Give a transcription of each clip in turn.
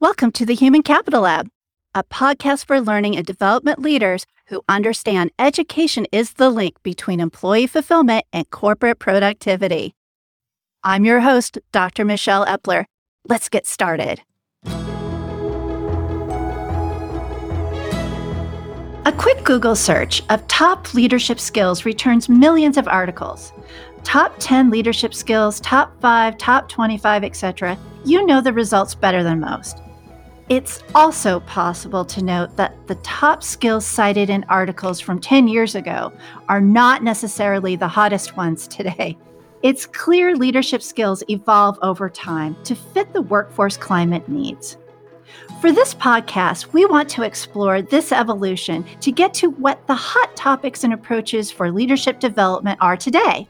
Welcome to the Human Capital Lab, a podcast for learning and development leaders who understand education is the link between employee fulfillment and corporate productivity. I'm your host, Dr. Michelle Epler. Let's get started. A quick Google search of top leadership skills returns millions of articles. Top 10 leadership skills, top 5, top 25, etc. You know the results better than most. It's also possible to note that the top skills cited in articles from 10 years ago are not necessarily the hottest ones today. It's clear leadership skills evolve over time to fit the workforce climate needs. For this podcast, we want to explore this evolution to get to what the hot topics and approaches for leadership development are today.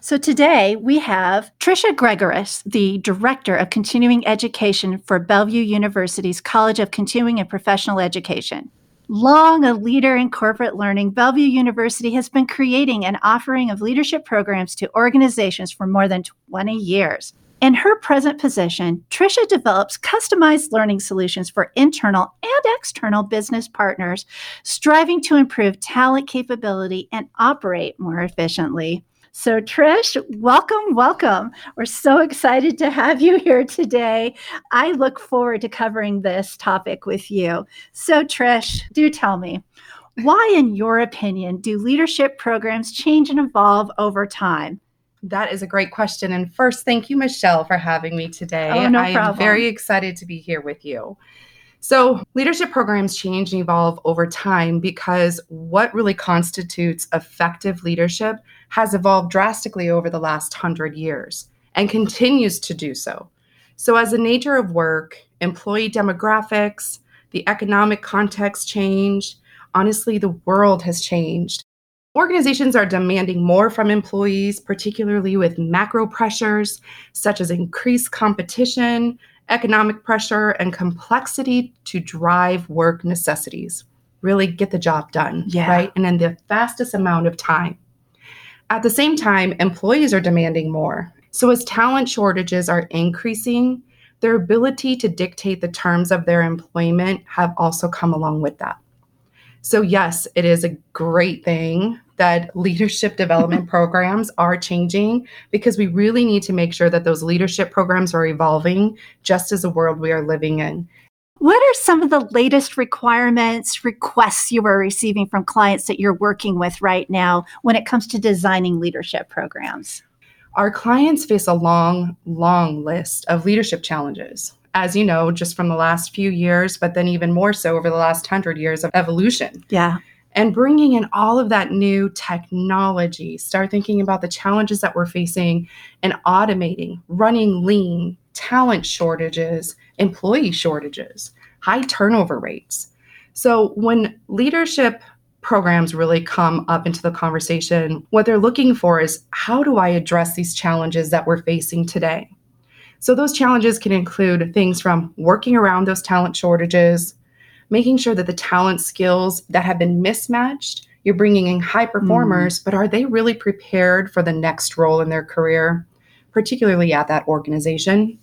So today we have Trisha Greguras, the Director of Continuing Education for Bellevue University's College of Continuing and Professional Education. Long a leader in corporate learning, Bellevue University has been creating and offering of leadership programs to organizations for more than 20 years. In her present position, Trisha develops customized learning solutions for internal and external business partners, striving to improve talent capability and operate more efficiently. So Trish, welcome. We're so excited to have you here today. I look forward to covering this topic with you. So Trish, do tell me, why in your opinion do leadership programs change and evolve over time? That is a great question. And first, thank you, Michelle, for having me today. Oh, no problem. I am very excited to be here with you. So leadership programs change and evolve over time because what really constitutes effective leadership has evolved drastically over the last 100 years and continues to do so. So as the nature of work, employee demographics, the economic context change, honestly, the world has changed. Organizations are demanding more from employees, particularly with macro pressures such as increased competition, economic pressure, and complexity to drive work necessities. Really get the job done, right? And in the fastest amount of time. At the same time, employees are demanding more. So as talent shortages are increasing, their ability to dictate the terms of their employment have also come along with that. So yes, it is a great thing that leadership development programs are changing because we really need to make sure that those leadership programs are evolving just as the world we are living in. What are some of the latest requests you are receiving from clients that you're working with right now when it comes to designing leadership programs? Our clients face a long list of leadership challenges, as you know, just from the last few years, but then even more so over the last 100 years of evolution. Yeah. And bringing in all of that new technology, start thinking about the challenges that we're facing and automating, running lean, talent shortages, employee shortages, high turnover rates. So when leadership programs really come up into the conversation, what they're looking for is, how do I address these challenges that we're facing today? So those challenges can include things from working around those talent shortages, making sure that the talent skills that have been mismatched, you're bringing in high performers, but are they really prepared for the next role in their career, particularly at that organization?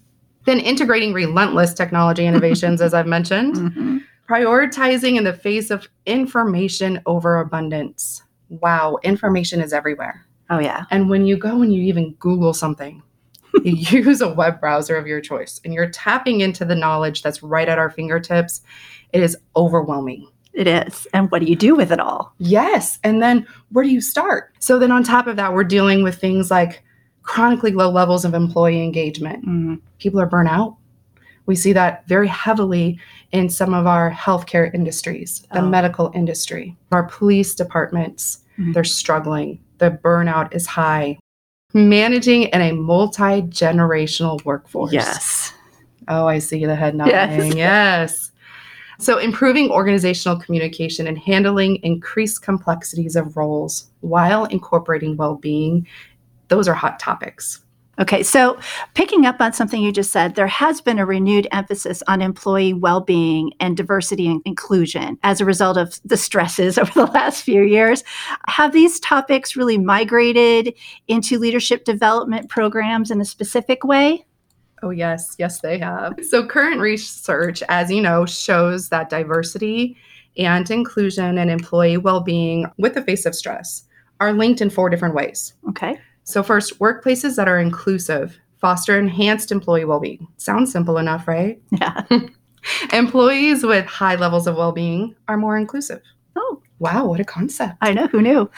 Then integrating relentless technology innovations, as I've mentioned, prioritizing in the face of information overabundance. Wow, information is everywhere. Oh, yeah. And when you go and you even Google something, you use a web browser of your choice, and you're tapping into the knowledge that's right at our fingertips. It is overwhelming. It is. And what do you do with it all? Yes. And then where do you start? So then on top of that, we're dealing with things like chronically low levels of employee engagement. People are burnt out. We see that very heavily in some of our healthcare industries, the medical industry, our police departments. They're struggling. The burnout is high. Managing in a multi-generational workforce. Yes. Oh, I see the head nodding. Yes. So improving organizational communication and handling increased complexities of roles while incorporating well-being. Those are hot topics. Okay. So picking up on something you just said, there has been a renewed emphasis on employee well-being and diversity and inclusion as a result of the stresses over the last few years. Have these topics really migrated into leadership development programs in a specific way? Oh, yes. Yes, they have. So current research, as you know, shows that diversity and inclusion and employee well-being with the face of stress are linked in 4 different ways. Okay. So first, workplaces that are inclusive foster enhanced employee well-being. Sounds simple enough, right? Yeah. Employees with high levels of well-being are more inclusive. Oh. Wow, what a concept. I know, who knew?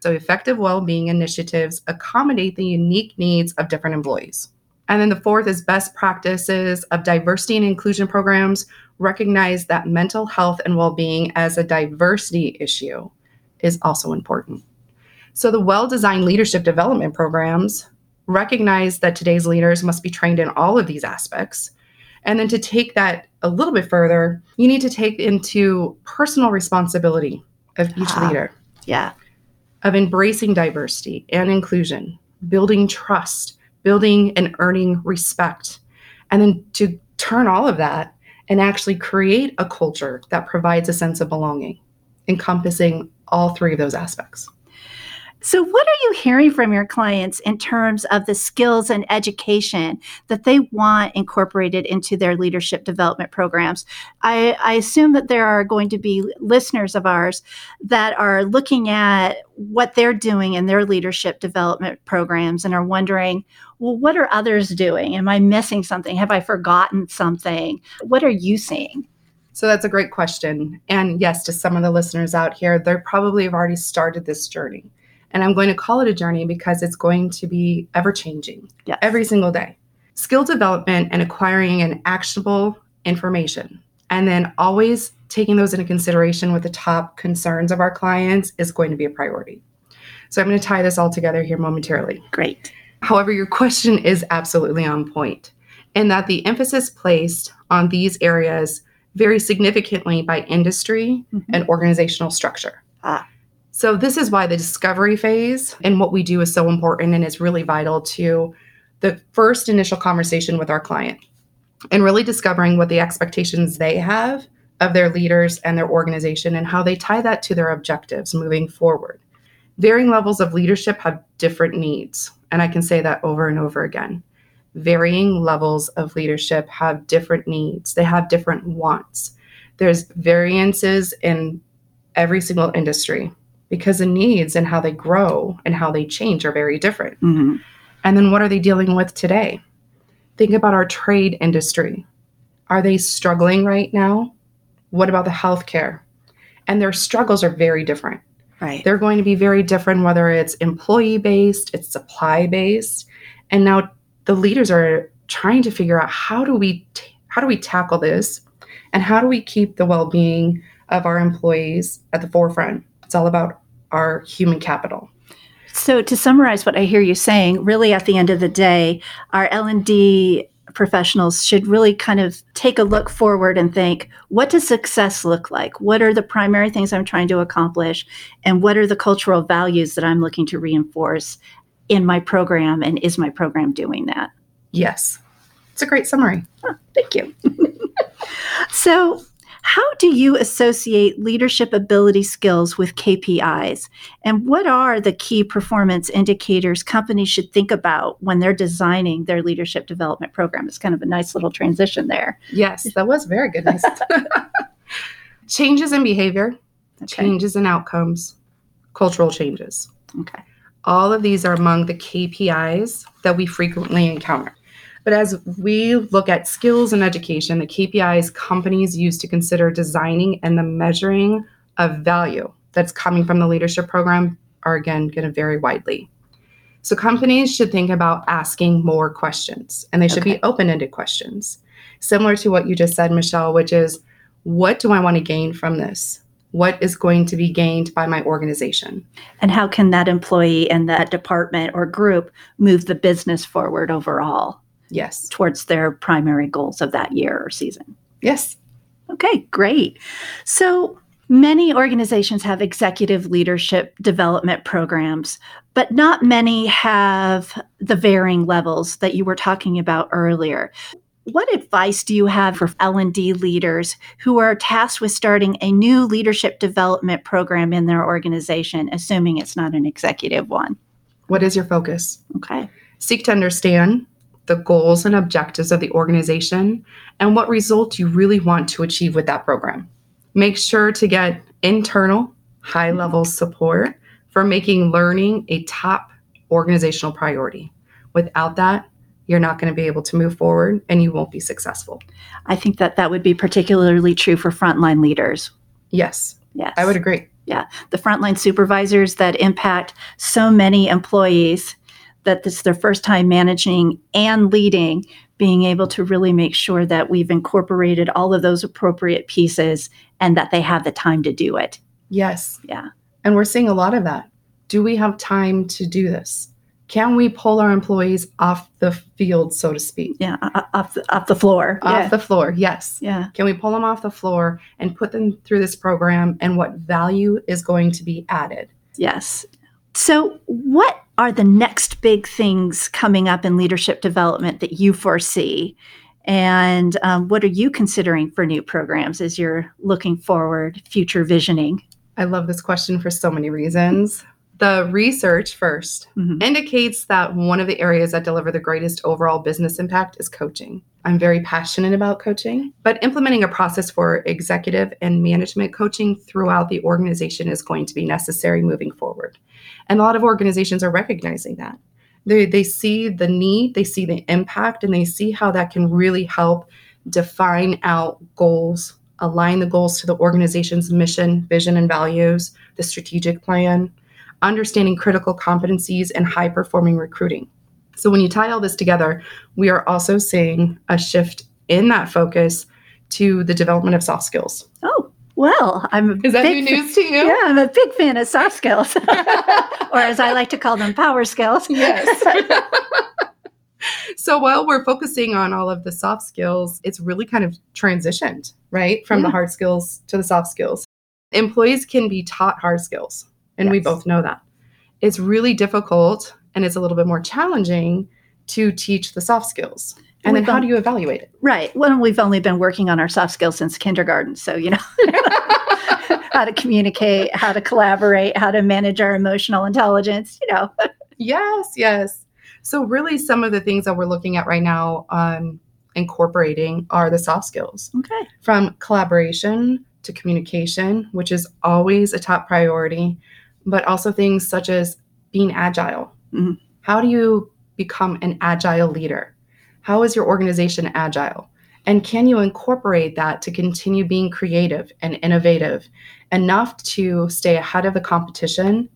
So effective well-being initiatives accommodate the unique needs of different employees. And then the 4th is best practices of diversity and inclusion programs recognize that mental health and well-being as a diversity issue is also important. So the well-designed leadership development programs recognize that today's leaders must be trained in all of these aspects. And then to take that a little bit further, you need to take into personal responsibility of each leader. Yeah. Of embracing diversity and inclusion, building trust, building and earning respect, and then to turn all of that and actually create a culture that provides a sense of belonging, encompassing all 3 of those aspects. So what are you hearing from your clients in terms of the skills and education that they want incorporated into their leadership development programs? I assume that there are going to be listeners of ours that are looking at what they're doing in their leadership development programs and are wondering, well, what are others doing? Am I missing something? Have I forgotten something? What are you seeing? So that's a great question. And yes, to some of the listeners out here, they probably have already started this journey. And I'm going to call it a journey because it's going to be ever-changing every single day. Skill development and acquiring an actionable information, and then always taking those into consideration with the top concerns of our clients is going to be a priority. So I'm going to tie this all together here momentarily. Great. However, your question is absolutely on point in that the emphasis placed on these areas varies significantly by industry and organizational structure. So this is why the discovery phase and what we do is so important and is really vital to the first initial conversation with our client and really discovering what the expectations they have of their leaders and their organization and how they tie that to their objectives moving forward. Varying levels of leadership have different needs. And I can say that over and over again. Varying levels of leadership have different needs. They have different wants. There's variances in every single industry, because the needs and how they grow and how they change are very different. And then what are they dealing with today? Think about our trade industry. Are they struggling right now? What about the healthcare? And their struggles are very different. Right. They're going to be very different, whether it's employee-based, it's supply-based. And now the leaders are trying to figure out how do we tackle this? And how do we keep the well-being of our employees at the forefront? It's all about our human capital. So to summarize what I hear you saying, really at the end of the day, our L&D professionals should really kind of take a look forward and think, what does success look like? What are the primary things I'm trying to accomplish? And what are the cultural values that I'm looking to reinforce in my program? And is my program doing that? Yes. It's a great summary. Oh, thank you. So how do you associate leadership ability skills with KPIs? And what are the key performance indicators companies should think about when they're designing their leadership development program? It's kind of a nice little transition there. Yes, that was very good. Nice. Changes in behavior, changes in outcomes, cultural changes. Okay. All of these are among the KPIs that we frequently encounter. But as we look at skills and education, the KPIs companies use to consider designing and the measuring of value that's coming from the leadership program are, again, going to vary widely. So companies should think about asking more questions, and they should be open-ended questions, similar to what you just said, Michelle, which is, what do I want to gain from this? What is going to be gained by my organization? And how can that employee and that department or group move the business forward overall? Yes. Towards their primary goals of that year or season. Yes. Okay, great. So many organizations have executive leadership development programs, but not many have the varying levels that you were talking about earlier. What advice do you have for L&D leaders who are tasked with starting a new leadership development program in their organization, assuming it's not an executive one? What is your focus? Okay. Seek to understand the goals and objectives of the organization and what results you really want to achieve with that program. Make sure to get internal high-level support for making learning a top organizational priority. Without that, you're not going to be able to move forward and you won't be successful. I think that that would be particularly true for frontline leaders. Yes, I would agree. Yeah, the frontline supervisors that impact so many employees that this is their first time managing and leading, being able to really make sure that we've incorporated all of those appropriate pieces and that they have the time to do it. Yes. Yeah. And we're seeing a lot of that. Do we have time to do this? Can we pull our employees off the field, so to speak? Yeah, off the floor. Off the floor, yes. Yeah. Can we pull them off the floor and put them through this program, and what value is going to be added? Yes. So what are the next big things coming up in leadership development that you foresee? And what are you considering for new programs as you're looking forward, future visioning? I love this question for so many reasons. The research first indicates that one of the areas that deliver the greatest overall business impact is coaching. I'm very passionate about coaching, but implementing a process for executive and management coaching throughout the organization is going to be necessary moving forward. And a lot of organizations are recognizing that. They see the need, they see the impact, and they see how that can really help define out goals, align the goals to the organization's mission, vision, and values, the strategic plan, understanding critical competencies, and high-performing recruiting. So when you tie all this together, we are also seeing a shift in that focus to the development of soft skills. Oh, well, is that new news to you? Yeah, I'm a big fan of soft skills, or as I like to call them, power skills. Yes. So while we're focusing on all of the soft skills, it's really kind of transitioned, right? From the hard skills to the soft skills. Employees can be taught hard skills. And we both know that. It's really difficult and it's a little bit more challenging to teach the soft skills. And then how do you evaluate it? Right. Well, we've only been working on our soft skills since kindergarten. So, how to communicate, how to collaborate, how to manage our emotional intelligence, Yes. So really some of the things that we're looking at right now incorporating are the soft skills. Okay. From collaboration to communication, which is always a top priority, but also things such as being agile. Mm-hmm. How do you become an agile leader? How is your organization agile? And can you incorporate that to continue being creative and innovative enough to stay ahead of the competition,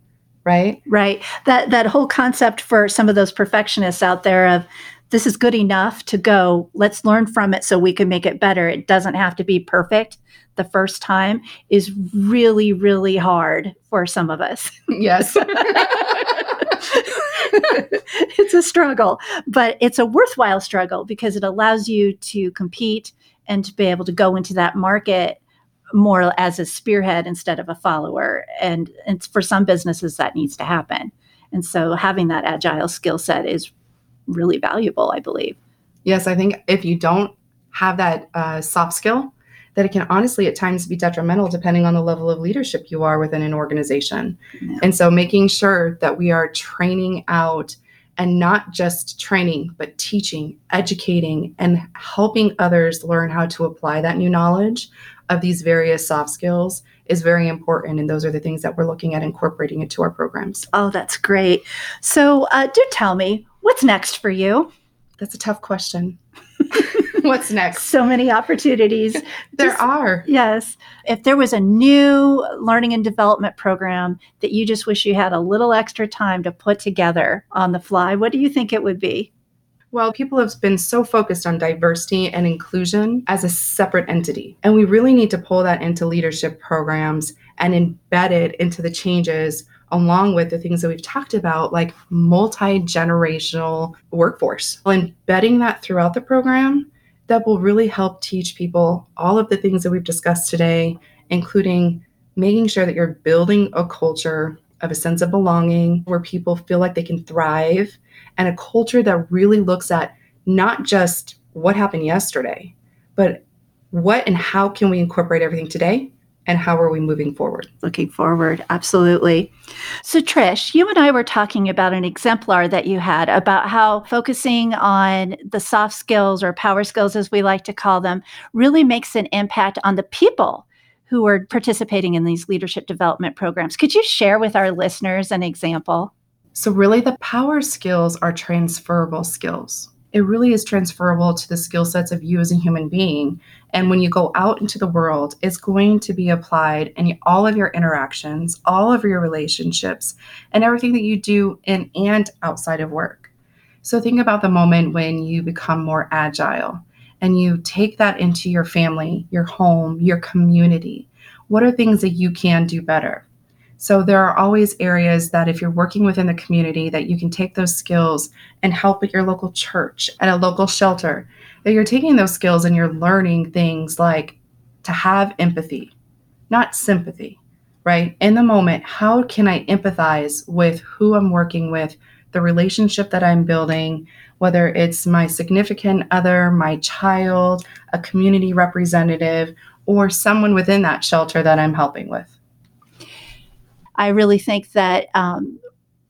right? Right. That whole concept for some of those perfectionists out there of this is good enough to go, let's learn from it so we can make it better. It doesn't have to be perfect the first time is really, really hard for some of us. Yes. It's a struggle, but it's a worthwhile struggle because it allows you to compete and to be able to go into that market more as a spearhead instead of a follower. And it's for some businesses that needs to happen. And so having that agile skill set is really valuable, I believe. Yes, I think if you don't have that soft skill, that it can honestly at times be detrimental depending on the level of leadership you are within an organization. Yeah. And so making sure that we are training out and not just training, but teaching, educating, and helping others learn how to apply that new knowledge of these various soft skills is very important. And those are the things that we're looking at incorporating into our programs. Oh, that's great. So do tell me, what's next for you? That's a tough question. What's next? So many opportunities. There are. Yes. If there was a new learning and development program that you just wish you had a little extra time to put together on the fly, what do you think it would be? Well, people have been so focused on diversity and inclusion as a separate entity. And we really need to pull that into leadership programs and embed it into the changes along with the things that we've talked about, like multi-generational workforce. Embedding that throughout the program, that will really help teach people all of the things that we've discussed today, including making sure that you're building a culture of a sense of belonging where people feel like they can thrive, and a culture that really looks at not just what happened yesterday, but what and how can we incorporate everything today and how are we moving forward? Looking forward, absolutely. So Trish, you and I were talking about an exemplar that you had about how focusing on the soft skills or power skills, as we like to call them, really makes an impact on the people who are participating in these leadership development programs. Could you share with our listeners an example? So really the power skills are transferable skills. It really is transferable to the skill sets of you as a human being. And when you go out into the world, it's going to be applied in all of your interactions, all of your relationships, and everything that you do in and outside of work. So think about the moment when you become more agile and you take that into your family, your home, your community. What are things that you can do better? So there are always areas that if you're working within the community that you can take those skills and help at your local church, at a local shelter, that you're taking those skills and you're learning things like to have empathy, not sympathy, right? In the moment, how can I empathize with who I'm working with, the relationship that I'm building, whether it's my significant other, my child, a community representative, or someone within that shelter that I'm helping with? I really think that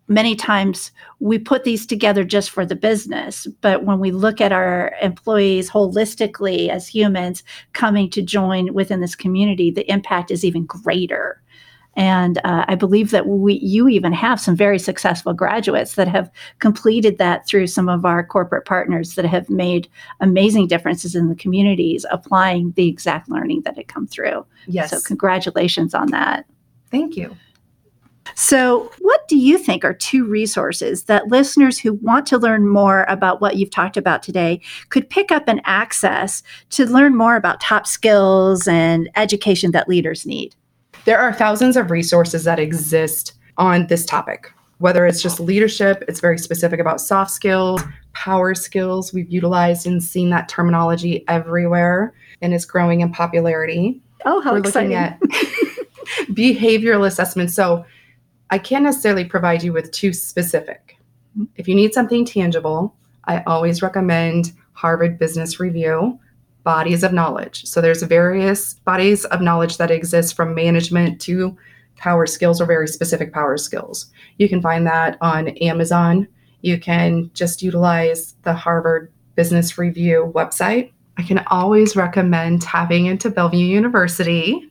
many times we put these together just for the business, but when we look at our employees holistically as humans coming to join within this community, the impact is even greater. And I believe that you even have some very successful graduates that have completed that through some of our corporate partners that have made amazing differences in the communities, applying the exact learning that had come through. Yes. So congratulations on that. Thank you. So what do you think are two resources that listeners who want to learn more about what you've talked about today could pick up and access to learn more about top skills and education that leaders need? There are thousands of resources that exist on this topic, whether it's just leadership, it's very specific about soft skills, power skills. We've utilized and seen that terminology everywhere and it's growing in popularity. Oh, how exciting. We're looking at behavioral assessment. So I can't necessarily provide you with too specific. If you need something tangible, I always recommend Harvard Business Review, bodies of knowledge. So there's various bodies of knowledge that exist from management to power skills or very specific power skills. You can find that on Amazon. You can just utilize the Harvard Business Review website. I can always recommend tapping into Bellevue University.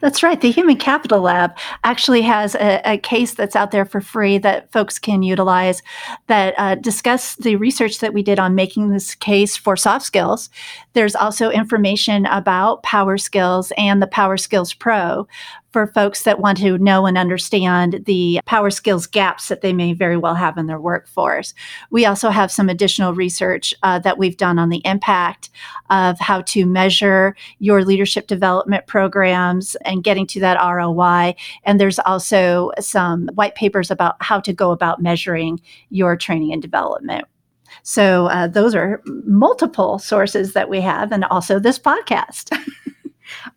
That's right. The Human Capital Lab actually has a case that's out there for free that folks can utilize that discuss the research that we did on making this case for soft skills. There's also information about power skills and the Power Skills Pro for folks that want to know and understand the power skills gaps that they may very well have in their workforce. We also have some additional research that we've done on the impact of how to measure your leadership development programs and getting to that ROI. And there's also some white papers about how to go about measuring your training and development. So those are multiple sources that we have and also this podcast.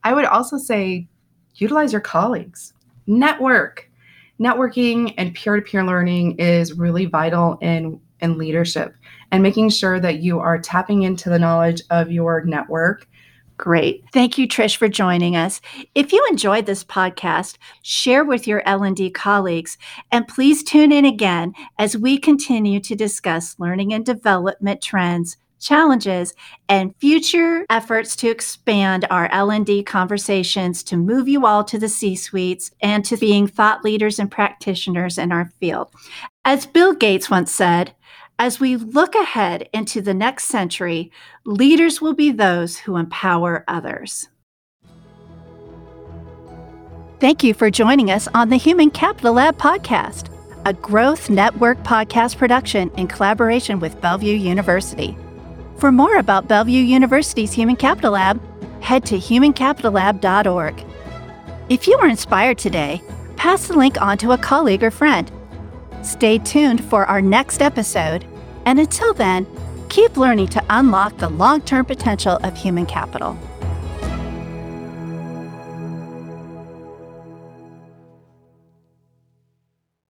I would also say utilize your colleagues. Network. Networking and peer-to-peer learning is really vital in leadership and making sure that you are tapping into the knowledge of your network. Great. Thank you, Trish, for joining us. If you enjoyed this podcast, share with your L&D colleagues, and please tune in again as we continue to discuss learning and development trends, challenges, and future efforts to expand our L&D conversations to move you all to the C-suites and to being thought leaders and practitioners in our field. As Bill Gates once said, as we look ahead into the next century, leaders will be those who empower others. Thank you for joining us on the Human Capital Lab podcast, a Growth Network podcast production in collaboration with Bellevue University. For more about Bellevue University's Human Capital Lab, head to humancapitallab.org. If you were inspired today, pass the link on to a colleague or friend. Stay tuned for our next episode, and until then, keep learning to unlock the long-term potential of human capital.